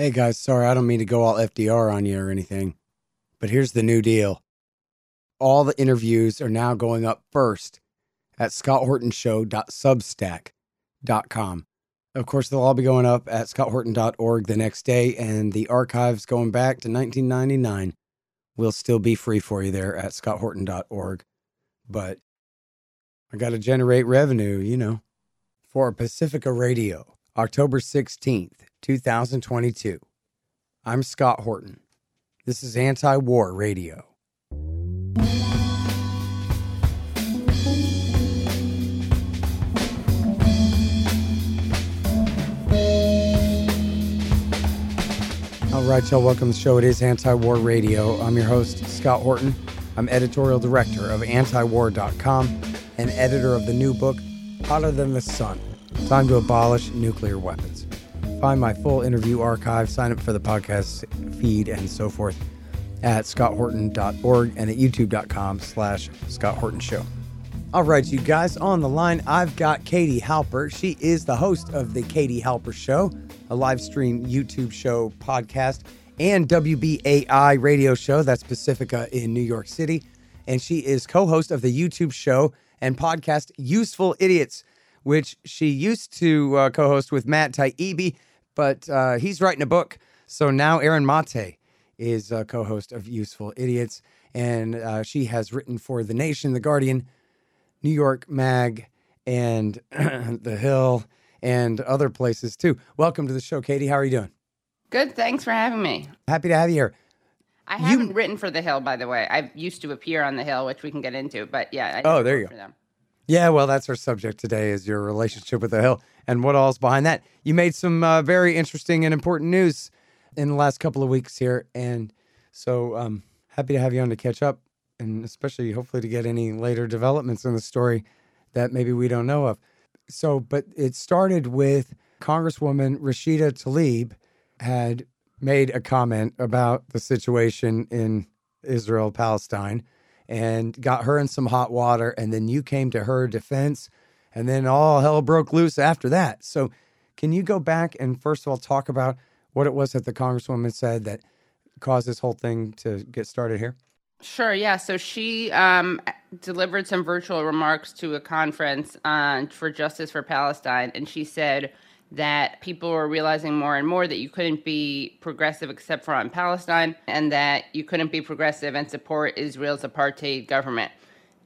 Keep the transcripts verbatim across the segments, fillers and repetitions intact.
Hey, guys, sorry, I don't mean to go all F D R on you or anything, but here's the new deal. All the interviews are now going up first at scott horton show dot substack dot com. Of course, they'll all be going up at scott horton dot org the next day, and the archives going back to nineteen ninety-nine will still be free for you there at scott horton dot org. But I got to generate revenue, you know. For Pacifica Radio, October sixteenth, two thousand twenty-two. I'm Scott Horton. This is Anti-War Radio. All right, y'all, welcome to the show. It is Anti-War Radio. I'm your host, Scott Horton. I'm editorial director of anti war dot com and editor of the new book, Hotter Than the Sun, Time to Abolish Nuclear Weapons. Find my full interview archive, sign up for the podcast feed, and so forth at scott horton dot org and at youtube dot com slash scott horton show. All right, you guys, on the line, I've got Katie Halper. She is the host of The Katie Halper Show, a live stream YouTube show, podcast, and W B A I radio show. That's Pacifica in New York City. And she is co-host of the YouTube show and podcast Useful Idiots, which she used to uh, co-host with Matt Taibbi, but uh, he's writing a book. So now Aaron Mate is a co-host of Useful Idiots, and uh, she has written for The Nation, The Guardian, New York Mag, and The Hill, and other places too. Welcome to the show, Katie. How are you doing? Good. Thanks for having me. Happy to have you here. I haven't you... written for The Hill, by the way. I used to appear on The Hill, which we can get into, but yeah. I oh, there you go. Them. Yeah, well, that's our subject today, is your relationship with The Hill and what all's behind that. You made some uh, very interesting and important news in the last couple of weeks here, and so um, happy to have you on to catch up, and especially hopefully to get any later developments in the story that maybe we don't know of. So, but it started with Congresswoman Rashida Tlaib had made a comment about the situation in Israel-Palestine and got her in some hot water, and then you came to her defense, and then all hell broke loose after that. So can you go back and first of all talk about what it was that the Congresswoman said that caused this whole thing to get started here? Sure, yeah. So she um, delivered some virtual remarks to a conference on, for Justice for Palestine, and she said that people were realizing more and more that you couldn't be progressive except for on Palestine, and that you couldn't be progressive and support Israel's apartheid government.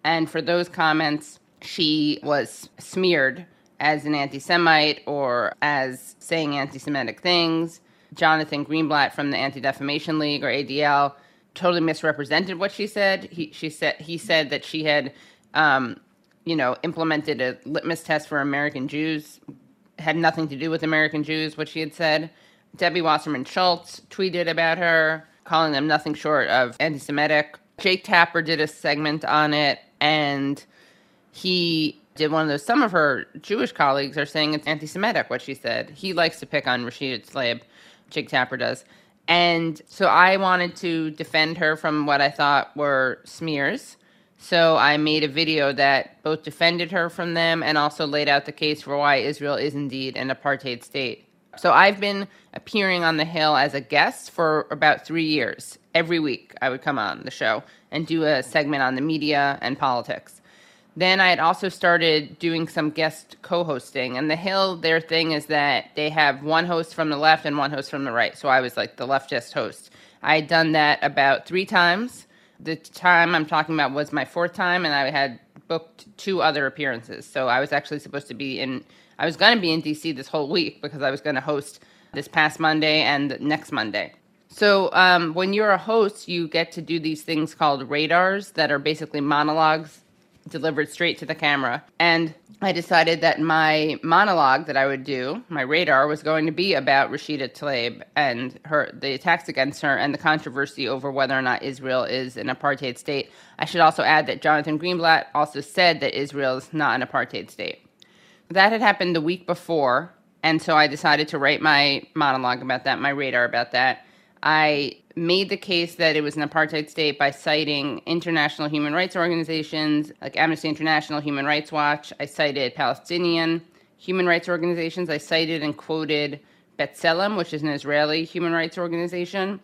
And for those comments, she was smeared as an anti-Semite or as saying anti-Semitic things. Jonathan Greenblatt from the Anti-Defamation League, or A D L, totally misrepresented what she said. He, she said, he said that she had, um, you know, implemented a litmus test for American Jews, had nothing to do with American Jews, what she had said. Debbie Wasserman Schultz tweeted about her, calling them nothing short of anti-Semitic. Jake Tapper did a segment on it, and he did one of those. Some of her Jewish colleagues are saying it's anti-Semitic, what she said. He likes to pick on Rashida Tlaib, Jake Tapper does. And so I wanted to defend her from what I thought were smears. So I made a video that both defended her from them and also laid out the case for why Israel is indeed an apartheid state. So I've been appearing on The Hill as a guest for about three years. Every week I would come on the show and do a segment on the media and politics. Then I had also started doing some guest co-hosting. And The Hill, their thing is that they have one host from the left and one host from the right. So I was like the leftist host. I had done that about three times. The time I'm talking about was my fourth time, and I had booked two other appearances. So I was actually supposed to be in, I was going to be in D C this whole week because I was going to host this past Monday and next Monday. So um, when you're a host, you get to do these things called radars that are basically monologues delivered straight to the camera. And I decided that my monologue that I would do, my radar, was going to be about Rashida Tlaib and her, the attacks against her and the controversy over whether or not Israel is an apartheid state. I should also add that Jonathan Greenblatt also said that Israel is not an apartheid state. That had happened the week before, and so I decided to write my monologue about that, my radar about that. I made the case that it was an apartheid state by citing international human rights organizations like Amnesty International, Human Rights Watch. I cited Palestinian human rights organizations. I cited and quoted B'Tselem, which is an Israeli human rights organization.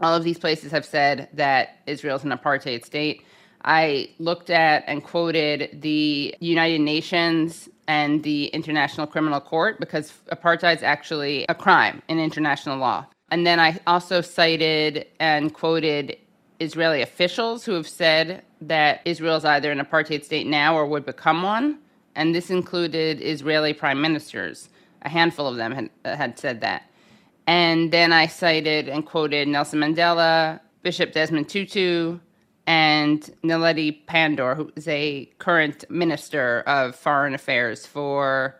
All of these places have said that Israel's an apartheid state. I looked at and quoted the United Nations and the International Criminal Court because apartheid's actually a crime in international law. And then I also cited and quoted Israeli officials who have said that Israel's either an apartheid state now or would become one. And this included Israeli prime ministers. A handful of them had, had said that. And then I cited and quoted Nelson Mandela, Bishop Desmond Tutu, and Naledi Pandor, who is a current minister of foreign affairs for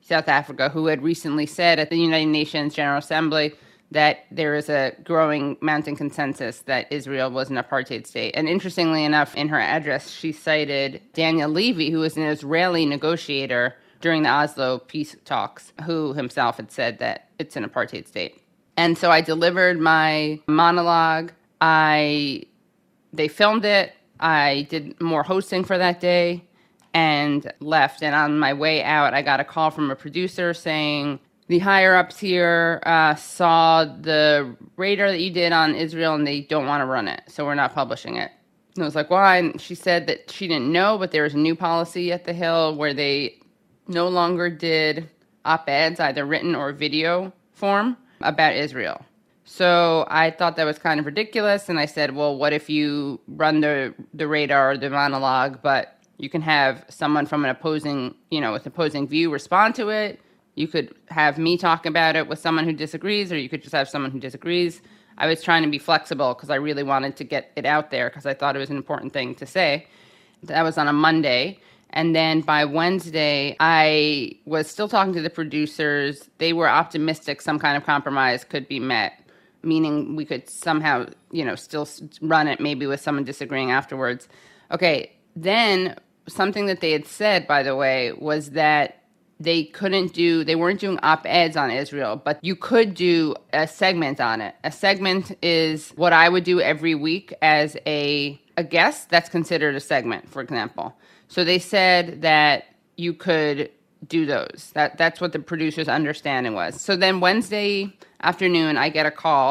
South Africa, who had recently said at the United Nations General Assembly that there is a growing mounting consensus that Israel was an apartheid state. And interestingly enough, in her address, she cited Daniel Levy, who was an Israeli negotiator during the Oslo peace talks, who himself had said that it's an apartheid state. And so I delivered my monologue. I they filmed it. I did more hosting for that day and left. And on my way out, I got a call from a producer saying, the higher-ups here uh, saw the radar that you did on Israel, and they don't want to run it, so we're not publishing it. And I was like, why? And she said that she didn't know, but there was a new policy at The Hill where they no longer did op-eds, either written or video form, about Israel. So I thought that was kind of ridiculous, and I said, well, what if you run the the radar or the monologue, but you can have someone from an opposing, you know, with opposing view respond to it? You could have me talk about it with someone who disagrees, or you could just have someone who disagrees. I was trying to be flexible because I really wanted to get it out there because I thought it was an important thing to say. That was on a Monday. And then by Wednesday, I was still talking to the producers. They were optimistic some kind of compromise could be met, meaning we could somehow, you know, still run it maybe with someone disagreeing afterwards. Okay, then something that they had said, by the way, was that They couldn't do, they weren't doing op-eds on Israel, but you could do a segment on it. A segment is what I would do every week as a, a guest. That's considered a segment, for example. So they said that you could do those. That That's what the producer's understanding was. So then Wednesday afternoon, I get a call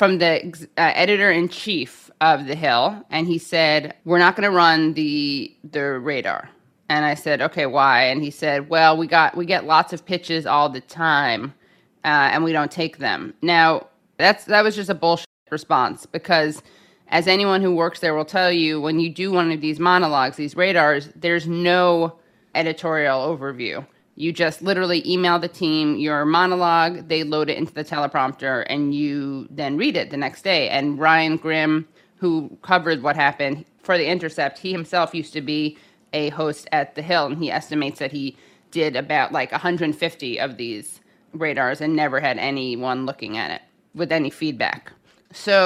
from the uh, editor-in-chief of The Hill, and he said, we're not going to run the the radar. And I said, okay, why? And he said, well, we got we get lots of pitches all the time, uh, and we don't take them. Now, that's that was just a bullshit response because, as anyone who works there will tell you, when you do one of these monologues, these radars, there's no editorial overview. You just literally email the team your monologue, they load it into the teleprompter, and you then read it the next day. And Ryan Grimm, who covered what happened for The Intercept, he himself used to be a host at The Hill, and he estimates that he did about like one hundred fifty of these radars and never had anyone looking at it with any feedback. So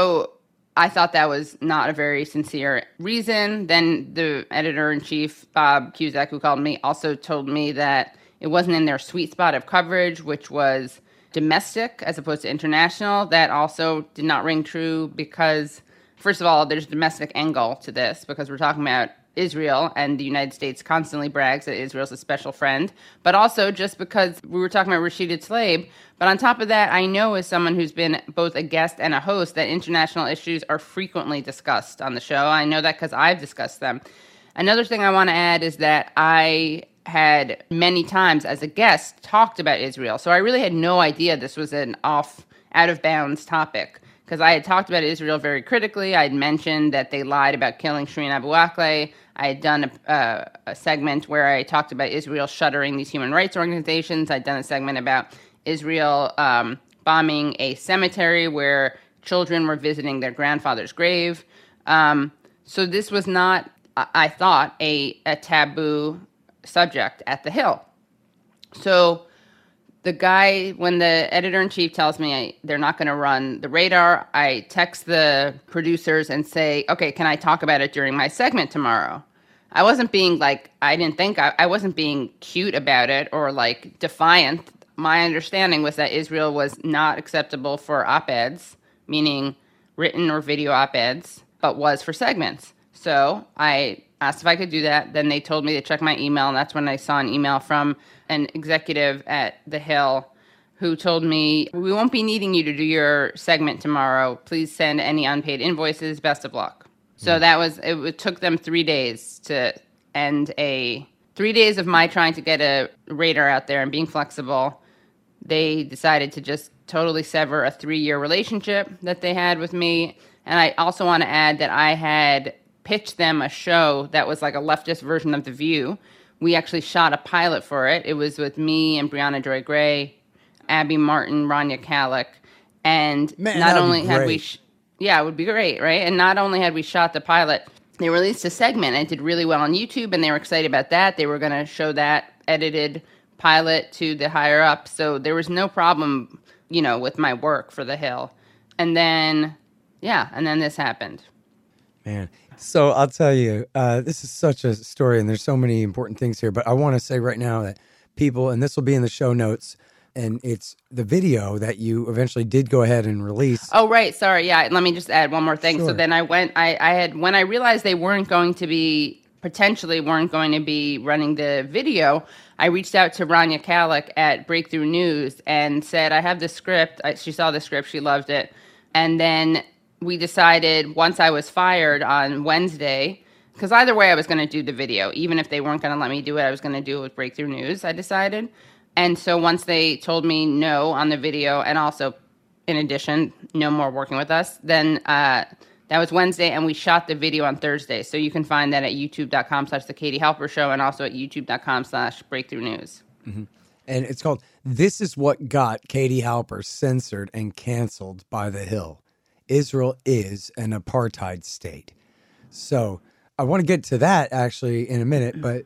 I thought that was not a very sincere reason. Then the editor-in-chief, Bob Cusack, who called me, also told me that it wasn't in their sweet spot of coverage, which was domestic as opposed to international. That also did not ring true because, first of all, there's a domestic angle to this because we're talking about Israel, and the United States constantly brags that Israel's a special friend, but also just because we were talking about Rashida Tlaib. But on top of that, I know as someone who's been both a guest and a host that international issues are frequently discussed on the show. I know that because I've discussed them. Another thing I want to add is that I had many times as a guest talked about Israel, so I really had no idea this was an off, out-of-bounds topic. Because I had talked about Israel very critically. I had mentioned that they lied about killing Shireen Abu Akleh. I had done a, uh, a segment where I talked about Israel shuttering these human rights organizations. I'd done a segment about Israel um, bombing a cemetery where children were visiting their grandfather's grave. Um, so this was not, I, I thought, a, a taboo subject at The Hill. So the guy, when the editor-in-chief tells me I, they're not going to run the radar, I text the producers and say, okay, can I talk about it during my segment tomorrow? I wasn't being like, I didn't think, I, I wasn't being cute about it or like defiant. My understanding was that Israel was not acceptable for op-eds, meaning written or video op-eds, but was for segments. So I asked if I could do that. Then they told me to check my email, and that's when I saw an email from an executive at The Hill who told me, "We won't be needing you to do your segment tomorrow. Please send any unpaid invoices. Best of luck." So that was, it, it took them three days to end a, three days of my trying to get a radar out there and being flexible. They decided to just totally sever a three-year relationship that they had with me. And I also want to add that I had pitched them a show that was like a leftist version of The View. We actually shot a pilot for it. It was with me and Brianna Joy Gray, Abby Martin, Rania Kallek. And Man, not only had we... Sh- Yeah, it would be great, right? And not only had we shot the pilot, they released a segment and it did really well on YouTube, and they were excited about that. They were going to show that edited pilot to the higher up. So there was no problem, you know, with my work for The Hill. And then, yeah, and then this happened. Man. So I'll tell you, uh, this is such a story, and there's so many important things here. But I want to say right now that people, and this will be in the show notes, and it's the video that you eventually did go ahead and release. Oh, right. Sorry. Yeah. Let me just add one more thing. Sure. So then I went, I, I had, when I realized they weren't going to be, potentially weren't going to be running the video, I reached out to Rania Kallek at Breakthrough News and said, I have the script. I, she saw the script. She loved it. And then we decided once I was fired on Wednesday, because either way I was going to do the video, even if they weren't going to let me do it, I was going to do it with Breakthrough News, I decided. And so once they told me no on the video, and also, in addition, no more working with us, then uh, that was Wednesday, and we shot the video on Thursday. So you can find that at youtube.com slash The Katie Halper Show and also at youtube.com slash Breakthrough News. Mm-hmm. And it's called, This Is What Got Katie Halper Censored and Canceled by The Hill. Israel is an apartheid state. So I want to get to that, actually, in a minute, but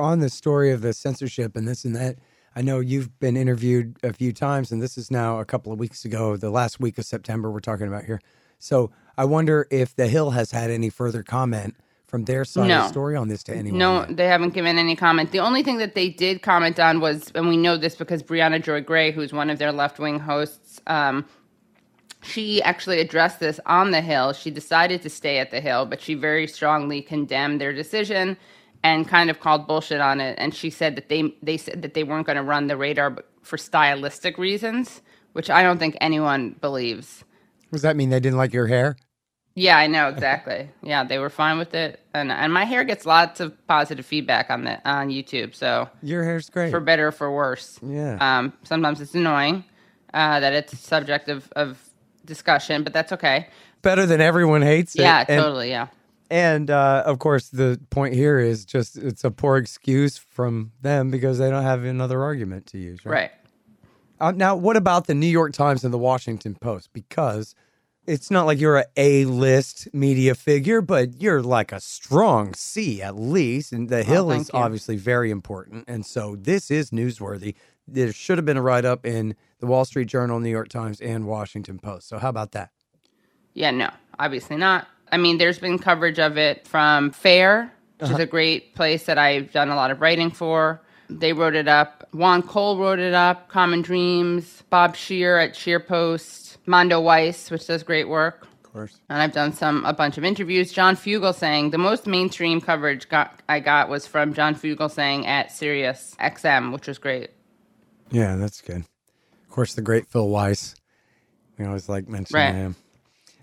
on the story of the censorship and this and that, I know you've been interviewed a few times, and this is now a couple of weeks ago, the last week of September we're talking about here. So I wonder if The Hill has had any further comment from their side no. of the story on this to anyone. No, yet. They haven't given any comment. The only thing that they did comment on was, and we know this because Brianna Joy Gray, who's one of their left-wing hosts, um, she actually addressed this on The Hill. She decided to stay at The Hill, but she very strongly condemned their decision and kind of called bullshit on it, and she said that they they said that they weren't going to run the radar for stylistic reasons, which I don't think anyone believes. Does that mean they didn't like your hair? Yeah, I know exactly. Yeah, they were fine with it, and and my hair gets lots of positive feedback on the on YouTube. So your hair's great, for better or for worse. Yeah. Um. Sometimes it's annoying uh, that it's subject of of discussion, but that's okay. Better than everyone hates it. Yeah, totally. And- yeah. And, uh, of course, the point here is just it's a poor excuse from them because they don't have another argument to use. Right. Right. Uh, now, what about the New York Times and the Washington Post? Because it's not like you're an A-list media figure, but you're like a strong C at least. And The Hill oh, is you. obviously very important. And so this is newsworthy. There should have been a write-up in the Wall Street Journal, New York Times, and Washington Post. So how about that? Yeah, no, obviously not. I mean, there's been coverage of it from FAIR, which uh-huh. is a great place that I've done a lot of writing for. They wrote it up. Juan Cole wrote it up. Common Dreams. Bob Shear at Shear Post. Mondo Weiss, which does great work. Of course. And I've done some a bunch of interviews. John Fugelsang. The most mainstream coverage got, I got was from John Fugelsang at Sirius X M, which was great. Yeah, that's good. Of course, the great Phil Weiss. We always like mentioning right. him.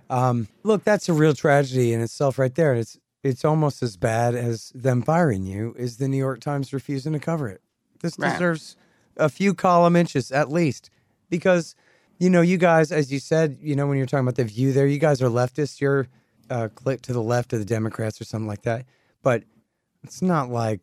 Um, look, that's a real tragedy in itself right there. It's it's almost as bad as them firing you is the New York Times refusing to cover it. This right. deserves a few column inches at least because, you know, you guys, as you said, you know, when you're talking about The View there, you guys are leftists. You're uh, click to the left of the Democrats or something like that. But it's not like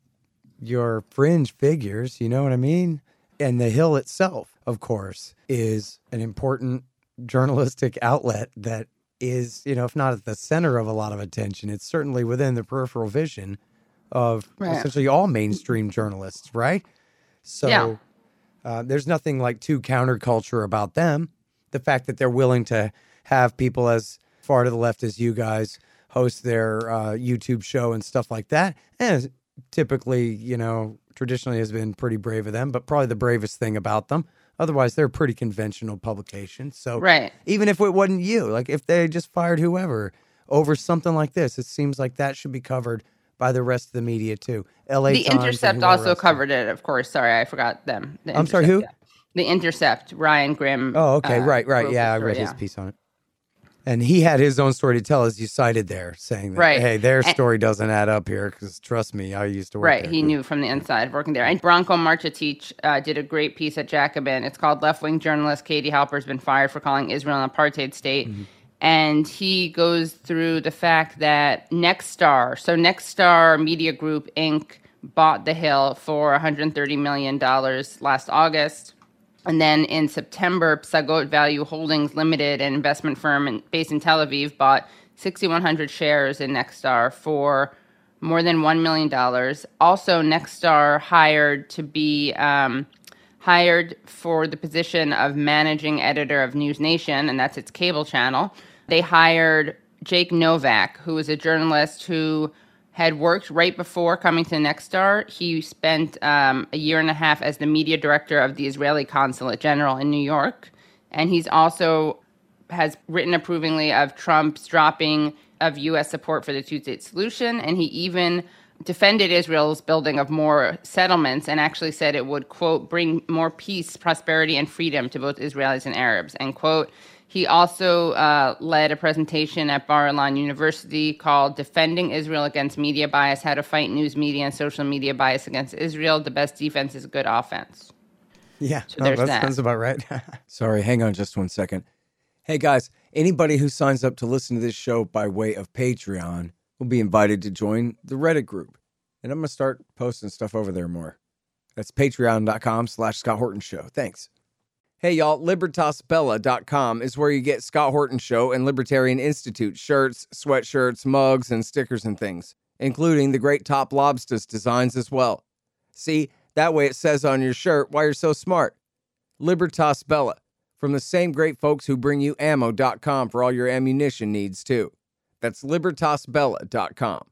your fringe figures, you know what I mean? And The Hill itself, of course, is an important journalistic outlet that is, you know, if not at the center of a lot of attention, it's certainly within the peripheral vision of right. essentially all mainstream journalists, right? So yeah. uh, there's nothing like too counterculture about them. The fact that they're willing to have people as far to the left as you guys host their uh, YouTube show and stuff like that, and typically, you know, traditionally has been pretty brave of them, but probably the bravest thing about them. Otherwise, they're a pretty conventional publication. So right. even if it wasn't you, like if they just fired whoever over something like this, it seems like that should be covered by the rest of the media, too. L A The Times Intercept also covered it, of course. Sorry, I forgot them. The I'm sorry, who? Yeah. The Intercept, Ryan Grimm. Oh, okay, uh, right, right. Yeah, I read story, his yeah. piece on it. And he had his own story to tell, as you cited there, saying that, right. hey, their story and, doesn't add up here, because trust me, I used to work right, there. Right, he knew from the inside working there. And Branko Marcetic uh, did a great piece at Jacobin. It's called Left-Wing Journalist Katie Halper's Been Fired for Calling Israel an Apartheid State. Mm-hmm. And he goes through the fact that Nexstar, so Nexstar Media Group, Incorporated, bought The Hill for one hundred thirty million dollars last August. And then in September, Psagot Value Holdings Limited, an investment firm in, based in Tel Aviv, bought sixty-one hundred shares in Nexstar for more than one million dollars. Also, Nexstar hired to be um, hired for the position of managing editor of News Nation, and that's its cable channel. They hired Jake Novak, who is a journalist who had worked right before coming to Nexstar. He spent um, a year and a half as the media director of the Israeli Consulate General in New York. And he's also has written approvingly of Trump's dropping of U S support for the two-state solution. And he even defended Israel's building of more settlements and actually said it would, quote, bring more peace, prosperity, and freedom to both Israelis and Arabs, end quote. He also uh, led a presentation at Bar-Ilan University called Defending Israel Against Media Bias, How to Fight News Media and Social Media Bias Against Israel. The best defense is good offense. Yeah, so no, that, that sounds about right. Sorry, hang on just one second. Hey, guys, anybody who signs up to listen to this show by way of Patreon will be invited to join the Reddit group. And I'm going to start posting stuff over there more. That's patreon.com slash Scott Horton Show. Thanks. Hey, y'all, Libertas Bella dot com is where you get Scott Horton Show and Libertarian Institute shirts, sweatshirts, mugs, and stickers and things, including the great Top Lobsters designs as well. See, that way it says on your shirt why you're so smart. Libertas Bella, from the same great folks who bring you ammo dot com for all your ammunition needs, too. That's Libertas Bella dot com.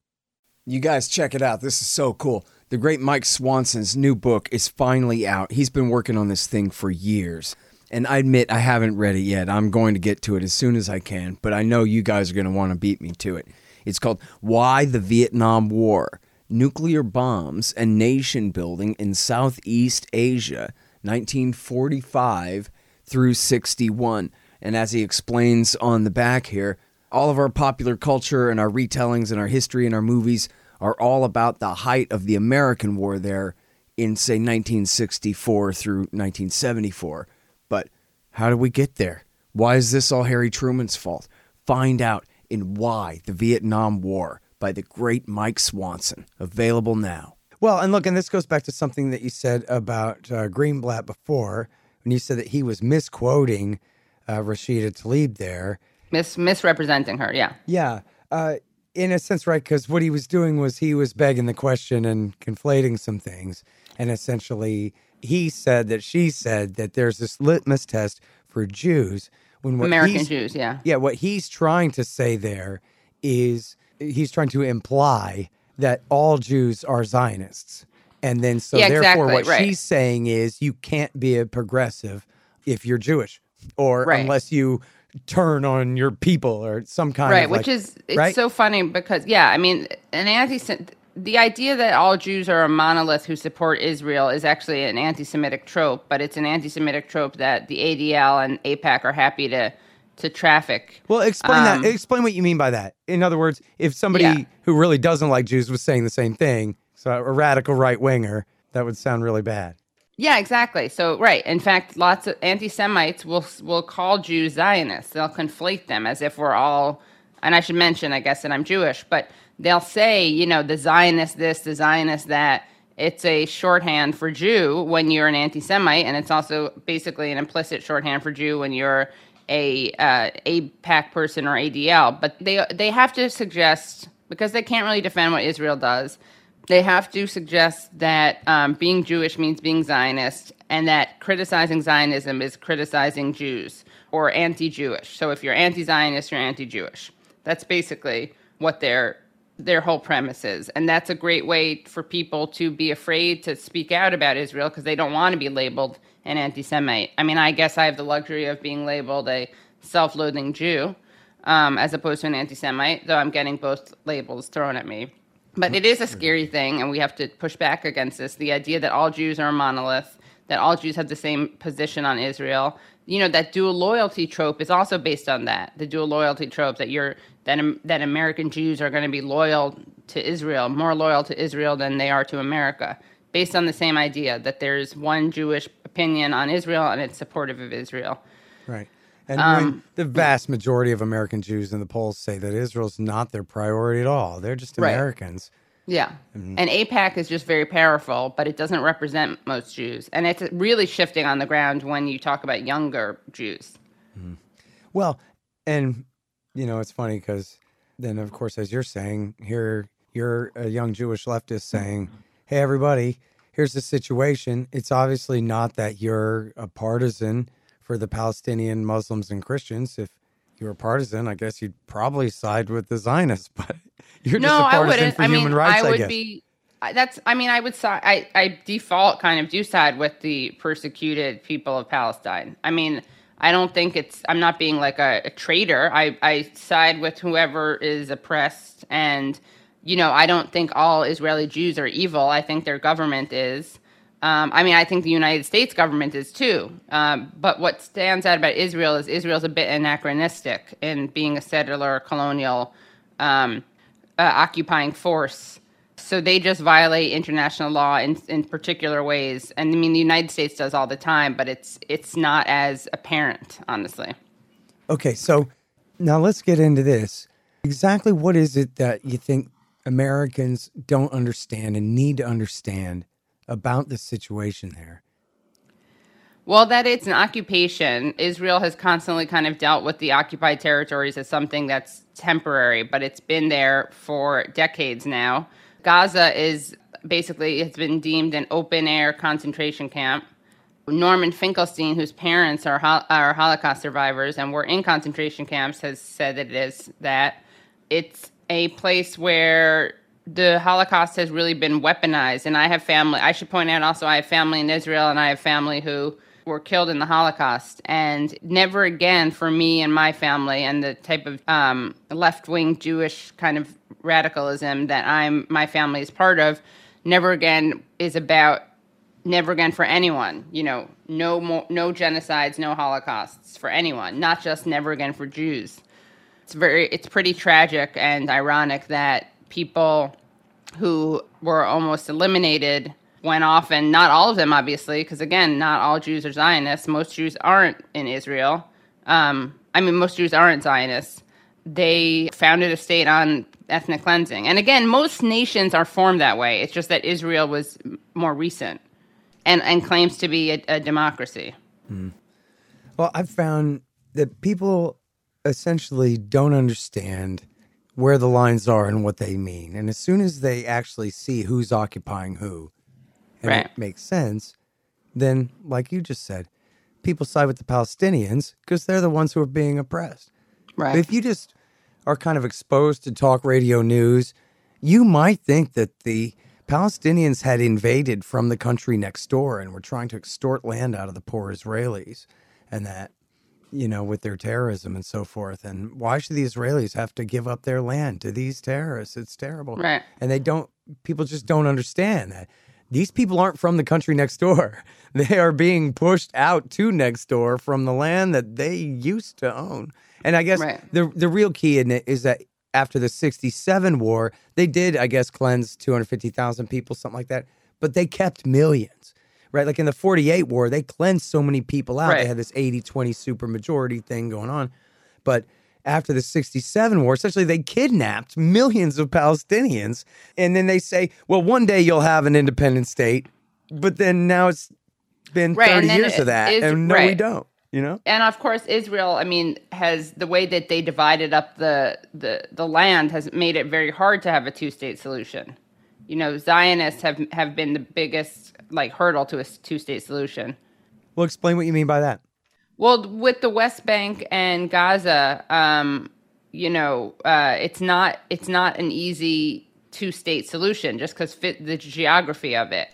You guys, check it out. This is so cool. The great Mike Swanson's new book is finally out. He's been working on this thing for years. And I admit I haven't read it yet. I'm going to get to it as soon as I can, but I know you guys are going to want to beat me to it. It's called Why the Vietnam War, Nuclear Bombs and Nation Building in Southeast Asia, nineteen forty-five through sixty-one. And as he explains on the back here, all of our popular culture and our retellings and our history and our movies are all about the height of the American war there in, say, nineteen sixty-four through nineteen seventy-four. But how do we get there? Why is this all Harry Truman's fault? Find out in Why the Vietnam War by the great Mike Swanson. Available now. Well, and look, and this goes back to something that you said about uh, Greenblatt before, when you said that he was misquoting uh, Rashida Tlaib there. Mis- misrepresenting her, yeah. Yeah, uh, in a sense, right, because what he was doing was he was begging the question and conflating some things. And essentially, he said that she said that there's this litmus test for Jews. When what American Jews, yeah. Yeah, what he's trying to say there is he's trying to imply that all Jews are Zionists. And then so yeah, therefore exactly, what right. she's saying is you can't be a progressive if you're Jewish or right. unless you turn on your people or some kind right, of right, like, which is it's right? so funny because yeah, I mean, an anti the idea that all Jews are a monolith who support Israel is actually an anti-Semitic trope, but it's an anti-Semitic trope that the A D L and AIPAC are happy to to traffic. Well, explain um, that. Explain what you mean by that. In other words, if somebody yeah. who really doesn't like Jews was saying the same thing, so a radical right winger, that would sound really bad. Yeah, exactly. So, right. In fact, lots of anti-Semites will will call Jews Zionists. They'll conflate them as if we're all, and I should mention, I guess, that I'm Jewish, but they'll say, you know, the Zionist this, the Zionist that. It's a shorthand for Jew when you're an anti-Semite, and it's also basically an implicit shorthand for Jew when you're a uh, AIPAC person or A D L. But they they have to suggest, because they can't really defend what Israel does, they have to suggest that um, being Jewish means being Zionist and that criticizing Zionism is criticizing Jews or anti-Jewish. So if you're anti-Zionist, you're anti-Jewish. That's basically what their their whole premise is. And that's a great way for people to be afraid to speak out about Israel because they don't want to be labeled an anti-Semite. I mean, I guess I have the luxury of being labeled a self-loathing Jew um, as opposed to an anti-Semite, though I'm getting both labels thrown at me. But it is a scary thing, and we have to push back against this, the idea that all Jews are a monolith, that all Jews have the same position on Israel. You know, that dual loyalty trope is also based on that. The dual loyalty trope that you're that that American Jews are going to be loyal to Israel, more loyal to Israel than they are to America, based on the same idea that there's one Jewish opinion on Israel and it's supportive of Israel. Right. And um, the vast majority of American Jews in the polls say that Israel's not their priority at all. They're just Americans. Right. Yeah. And AIPAC is just very powerful, but it doesn't represent most Jews. And it's really shifting on the ground when you talk about younger Jews. Mm-hmm. Well, and, you know, it's funny because then, of course, as you're saying, here you're a young Jewish leftist saying, hey, everybody, here's the situation. It's obviously not that you're a partisan for the Palestinian Muslims and Christians. If you were partisan, I guess you'd probably side with the Zionists, but you're just no, a partisan I wouldn't. for I human mean, rights, I, I would guess. Be, that's, I mean, I would side, I, I default kind of do side with the persecuted people of Palestine. I mean, I don't think it's, I'm not being like a, a traitor. I, I side with whoever is oppressed, and, you know, I don't think all Israeli Jews are evil. I think their government is. Um, I mean, I think the United States government is too. Um, but what stands out about Israel is Israel's a bit anachronistic in being a settler, colonial, um, uh, occupying force. So they just violate international law in, in particular ways. And I mean, the United States does all the time, but it's it's not as apparent, honestly. Okay, so now let's get into this. Exactly what is it that you think Americans don't understand and need to understand about the situation there? Well, that it's an occupation. Israel has constantly kind of dealt with the occupied territories as something that's temporary, but it's been there for decades now. Gaza is basically, it's been deemed an open-air concentration camp. Norman Finkelstein, whose parents are, hol- are Holocaust survivors and were in concentration camps, has said that it is that. It's a place where the Holocaust has really been weaponized, and I have family. I should point out also I have family in Israel, and I have family who were killed in the Holocaust. And never again for me and my family and the type of um, left-wing Jewish kind of radicalism that I'm, my family is part of, never again is about never again for anyone. You know, no more, no genocides, no Holocausts for anyone. Not just never again for Jews. It's very, it's pretty tragic and ironic that people who were almost eliminated went off, and not all of them, obviously, because, again, not all Jews are Zionists. Most Jews aren't in Israel. Um, I mean, most Jews aren't Zionists. They founded a state on ethnic cleansing. And, again, most nations are formed that way. It's just that Israel was more recent and, and claims to be a, a democracy. Mm. Well, I've found that people essentially don't understand where the lines are and what they mean. And as soon as they actually see who's occupying who, and right, it makes sense, then, like you just said, people side with the Palestinians because they're the ones who are being oppressed. Right. But if you just are kind of exposed to talk radio news, you might think that the Palestinians had invaded from the country next door and were trying to extort land out of the poor Israelis, and that, you know, with their terrorism and so forth. And why should the Israelis have to give up their land to these terrorists? It's terrible. Right. And they don't, people just don't understand that these people aren't from the country next door. They are being pushed out to next door from the land that they used to own. And I guess right, the the real key in it is that after the sixty-seven war, they did, I guess, cleanse two hundred fifty thousand people, something like that, but they kept millions. Right, like in the forty-eight war, they cleansed so many people out. Right. They had this eighty twenty supermajority thing going on. But after the sixty-seven war, essentially they kidnapped millions of Palestinians. And then they say, well, one day you'll have an independent state. But then now it's been right, thirty years it, of that. Is, and no, right, we don't, you know? And of course, Israel, I mean, has the way that they divided up the the, the land has made it very hard to have a two-state solution. You know, Zionists have, have been the biggest, like, hurdle to a two-state solution. Well, explain what you mean by that. Well, with the West Bank and Gaza, um, you know, uh, it's not it's not an easy two-state solution just because fit the geography of it.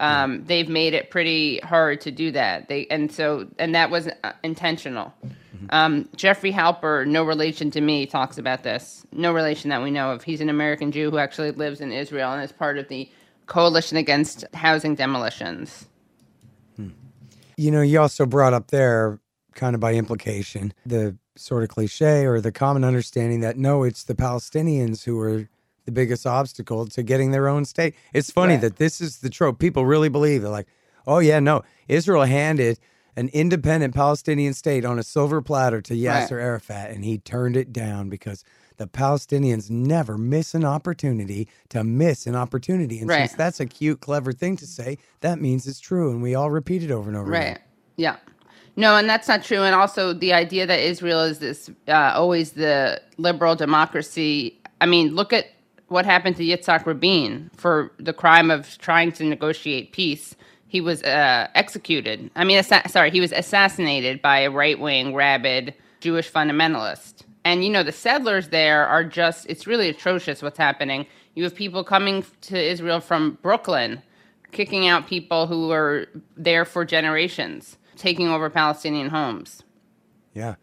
Um, mm-hmm. They've made it pretty hard to do that. They and so and that was intentional. Mm-hmm. Um, Jeffrey Halper, no relation to me, talks about this. No relation that we know of. He's an American Jew who actually lives in Israel and is part of the Coalition Against Housing Demolitions. Hmm. You know, you also brought up there, kind of by implication, the sort of cliche or the common understanding that, no, it's the Palestinians who are the biggest obstacle to getting their own state. It's funny yeah. that this is the trope. People really believe. They're like, oh, yeah, no, Israel handed an independent Palestinian state on a silver platter to Yasser right. Arafat, and he turned it down because the Palestinians never miss an opportunity to miss an opportunity. And right. since that's a cute, clever thing to say, that means it's true, and we all repeat it over and over right. again. Right, yeah. No, and that's not true. And also the idea that Israel is this uh, always the liberal democracy. I mean, look at what happened to Yitzhak Rabin for the crime of trying to negotiate peace. He was uh, executed. I mean, assa- sorry, he was assassinated by a right-wing, rabid Jewish fundamentalist. And, you know, the settlers there are just, it's really atrocious what's happening. You have people coming to Israel from Brooklyn, kicking out people who were there for generations, taking over Palestinian homes. Yeah.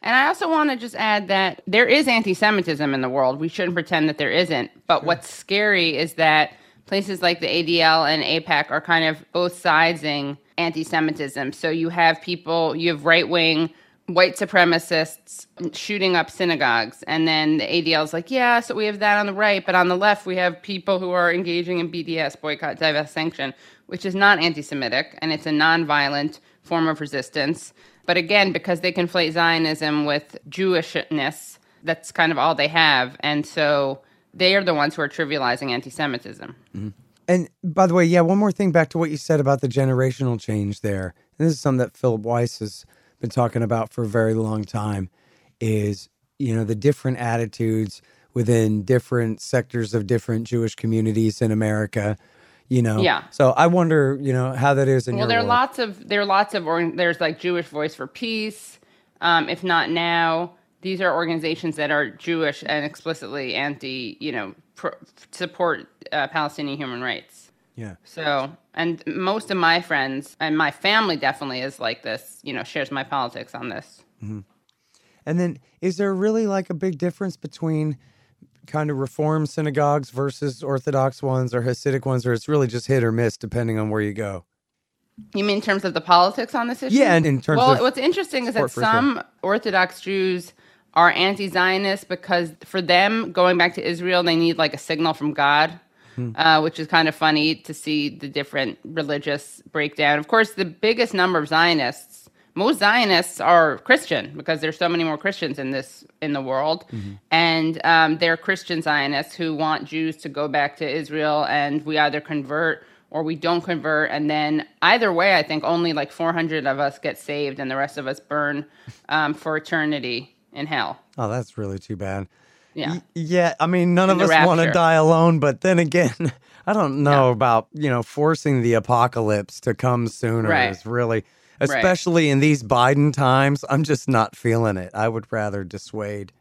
And I also want to just add that there is anti-Semitism in the world. We shouldn't pretend that there isn't. But sure. what's scary is that places like the A D L and AIPAC are kind of both sidesing anti-Semitism. So you have people, you have right-wing white supremacists shooting up synagogues. And then the A D L is like, yeah, so we have that on the right. But on the left, we have people who are engaging in B D S, boycott, divest, sanction, which is not anti-Semitic. And it's a nonviolent form of resistance. But again, because they conflate Zionism with Jewishness, that's kind of all they have. And so they are the ones who are trivializing anti-Semitism. Mm-hmm. And by the way, yeah, one more thing back to what you said about the generational change there. And this is something that Philip Weiss has been talking about for a very long time is, you know, the different attitudes within different sectors of different Jewish communities in America, you know. Yeah. So I wonder, you know, how that is in well, your Well, there are world. lots of, there are lots of, or, there's like Jewish Voice for Peace, um, If Not Now. These are organizations that are Jewish and explicitly anti, you know, pro- support uh, Palestinian human rights. Yeah. So, and most of my friends and my family definitely is like this, you know, shares my politics on this. Mm-hmm. And then is there really like a big difference between kind of Reform synagogues versus Orthodox ones or Hasidic ones, or it's really just hit or miss depending on where you go? You mean in terms of the politics on this issue? Yeah, and in terms well, of... Well, what's interesting is that some Israel. Orthodox Jews are anti-Zionist because for them, going back to Israel, they need like a signal from God, hmm. uh, which is kind of funny to see the different religious breakdown. Of course, the biggest number of Zionists, most Zionists are Christian because there's so many more Christians in this in the world. Mm-hmm. And um, they're Christian Zionists who want Jews to go back to Israel and we either convert or we don't convert, and then either way, I think only like four hundred of us get saved and the rest of us burn um, for eternity in hell. Oh, that's really too bad. Yeah. Y- yeah, I mean, none in of us want to die alone, but then again, I don't know yeah. about, you know, forcing the apocalypse to come sooner right. is really, especially right. in these Biden times, I'm just not feeling it. I would rather dissuade.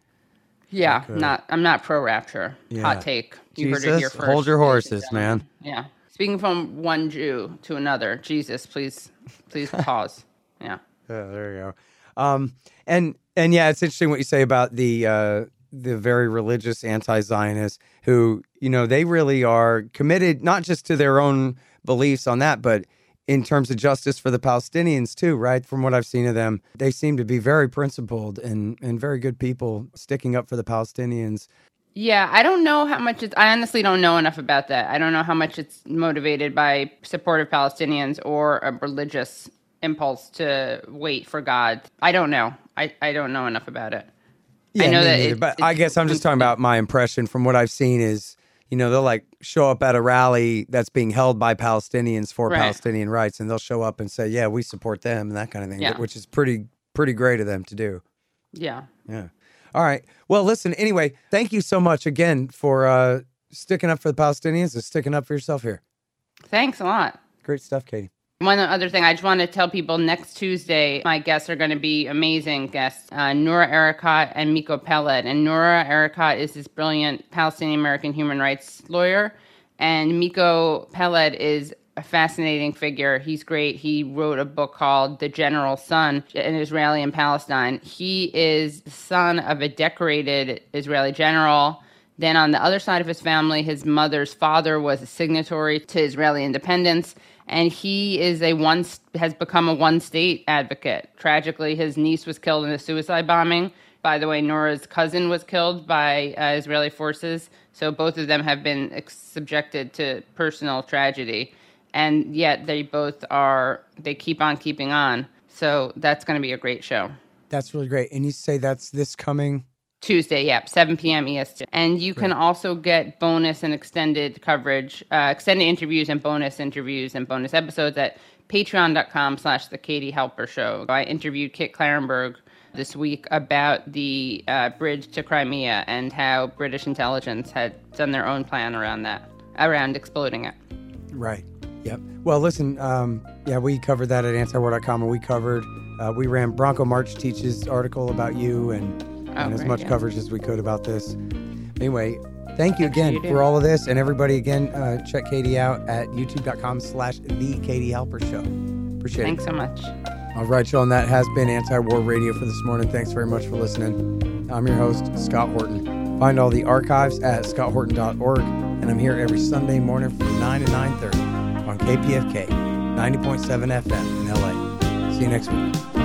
Yeah, not. I'm not pro-rapture. Yeah. Hot take. You Jesus, heard it here first. Hold your horses, man. Yeah. Speaking from one Jew to another, Jesus, please, please pause. Yeah. Yeah, there you go. Um, and and yeah, it's interesting what you say about the uh, the very religious anti-Zionists who, you know, they really are committed not just to their own beliefs on that, but in terms of justice for the Palestinians too, right? From what I've seen of them, they seem to be very principled and and very good people sticking up for the Palestinians. Yeah, I don't know how much it's... I honestly don't know enough about that. I don't know how much it's motivated by support of Palestinians or a religious impulse to wait for God. I don't know. I, I don't know enough about it. Yeah, I know that neither, it, but it, I guess I'm just talking about my impression from what I've seen is, you know, they'll like show up at a rally that's being held by Palestinians for right. Palestinian rights, and they'll show up and say, yeah, we support them and that kind of thing, yeah. which is pretty pretty great of them to do. Yeah. Yeah. All right. Well, listen, anyway, thank you so much again for uh, sticking up for the Palestinians and sticking up for yourself here. Thanks a lot. Great stuff, Katie. One other thing, I just want to tell people next Tuesday, my guests are going to be amazing guests, uh, Noura Erekat and Miko Peled. And Noura Erekat is this brilliant Palestinian-American human rights lawyer. And Miko Peled is a fascinating figure. He's great. He wrote a book called The General Son, an Israeli in Palestine. He is the son of a decorated Israeli general. Then on the other side of his family, his mother's father was a signatory to Israeli independence. and he is a one has become a one-state advocate. Tragically, his niece was killed in a suicide bombing. By the way, Noura's cousin was killed by uh, Israeli forces. So both of them have been ex- subjected to personal tragedy. And yet they both are, they keep on keeping on. So that's going to be a great show. That's really great. And you say that's this coming? Tuesday, yep, yeah, seven p.m. E S T. And you can also get bonus and extended coverage, uh, extended interviews and bonus interviews and bonus episodes at patreon.com slash The Katie Halper Show. I interviewed Kit Clarenberg this week about the uh, bridge to Crimea and how British intelligence had done their own plan around that, around exploding it. Right. Yep. Well, listen, um, yeah, we covered that at Antiwar dot com, and we covered, uh, we ran Branko Marcetic's article about you and, oh, and as right, much yeah. coverage as we could about this. Anyway, thank you again you for all of this, and everybody again, uh, check Katie out at youtube.com slash The Katie Halper Show. Appreciate Thanks it. Thanks so much. All right, y'all, and that has been Anti-War Radio for this morning. Thanks very much for listening. I'm your host, Scott Horton. Find all the archives at scott horton dot org, and I'm here every Sunday morning from nine to nine thirty on K P F K, ninety point seven F M in L A. See you next week.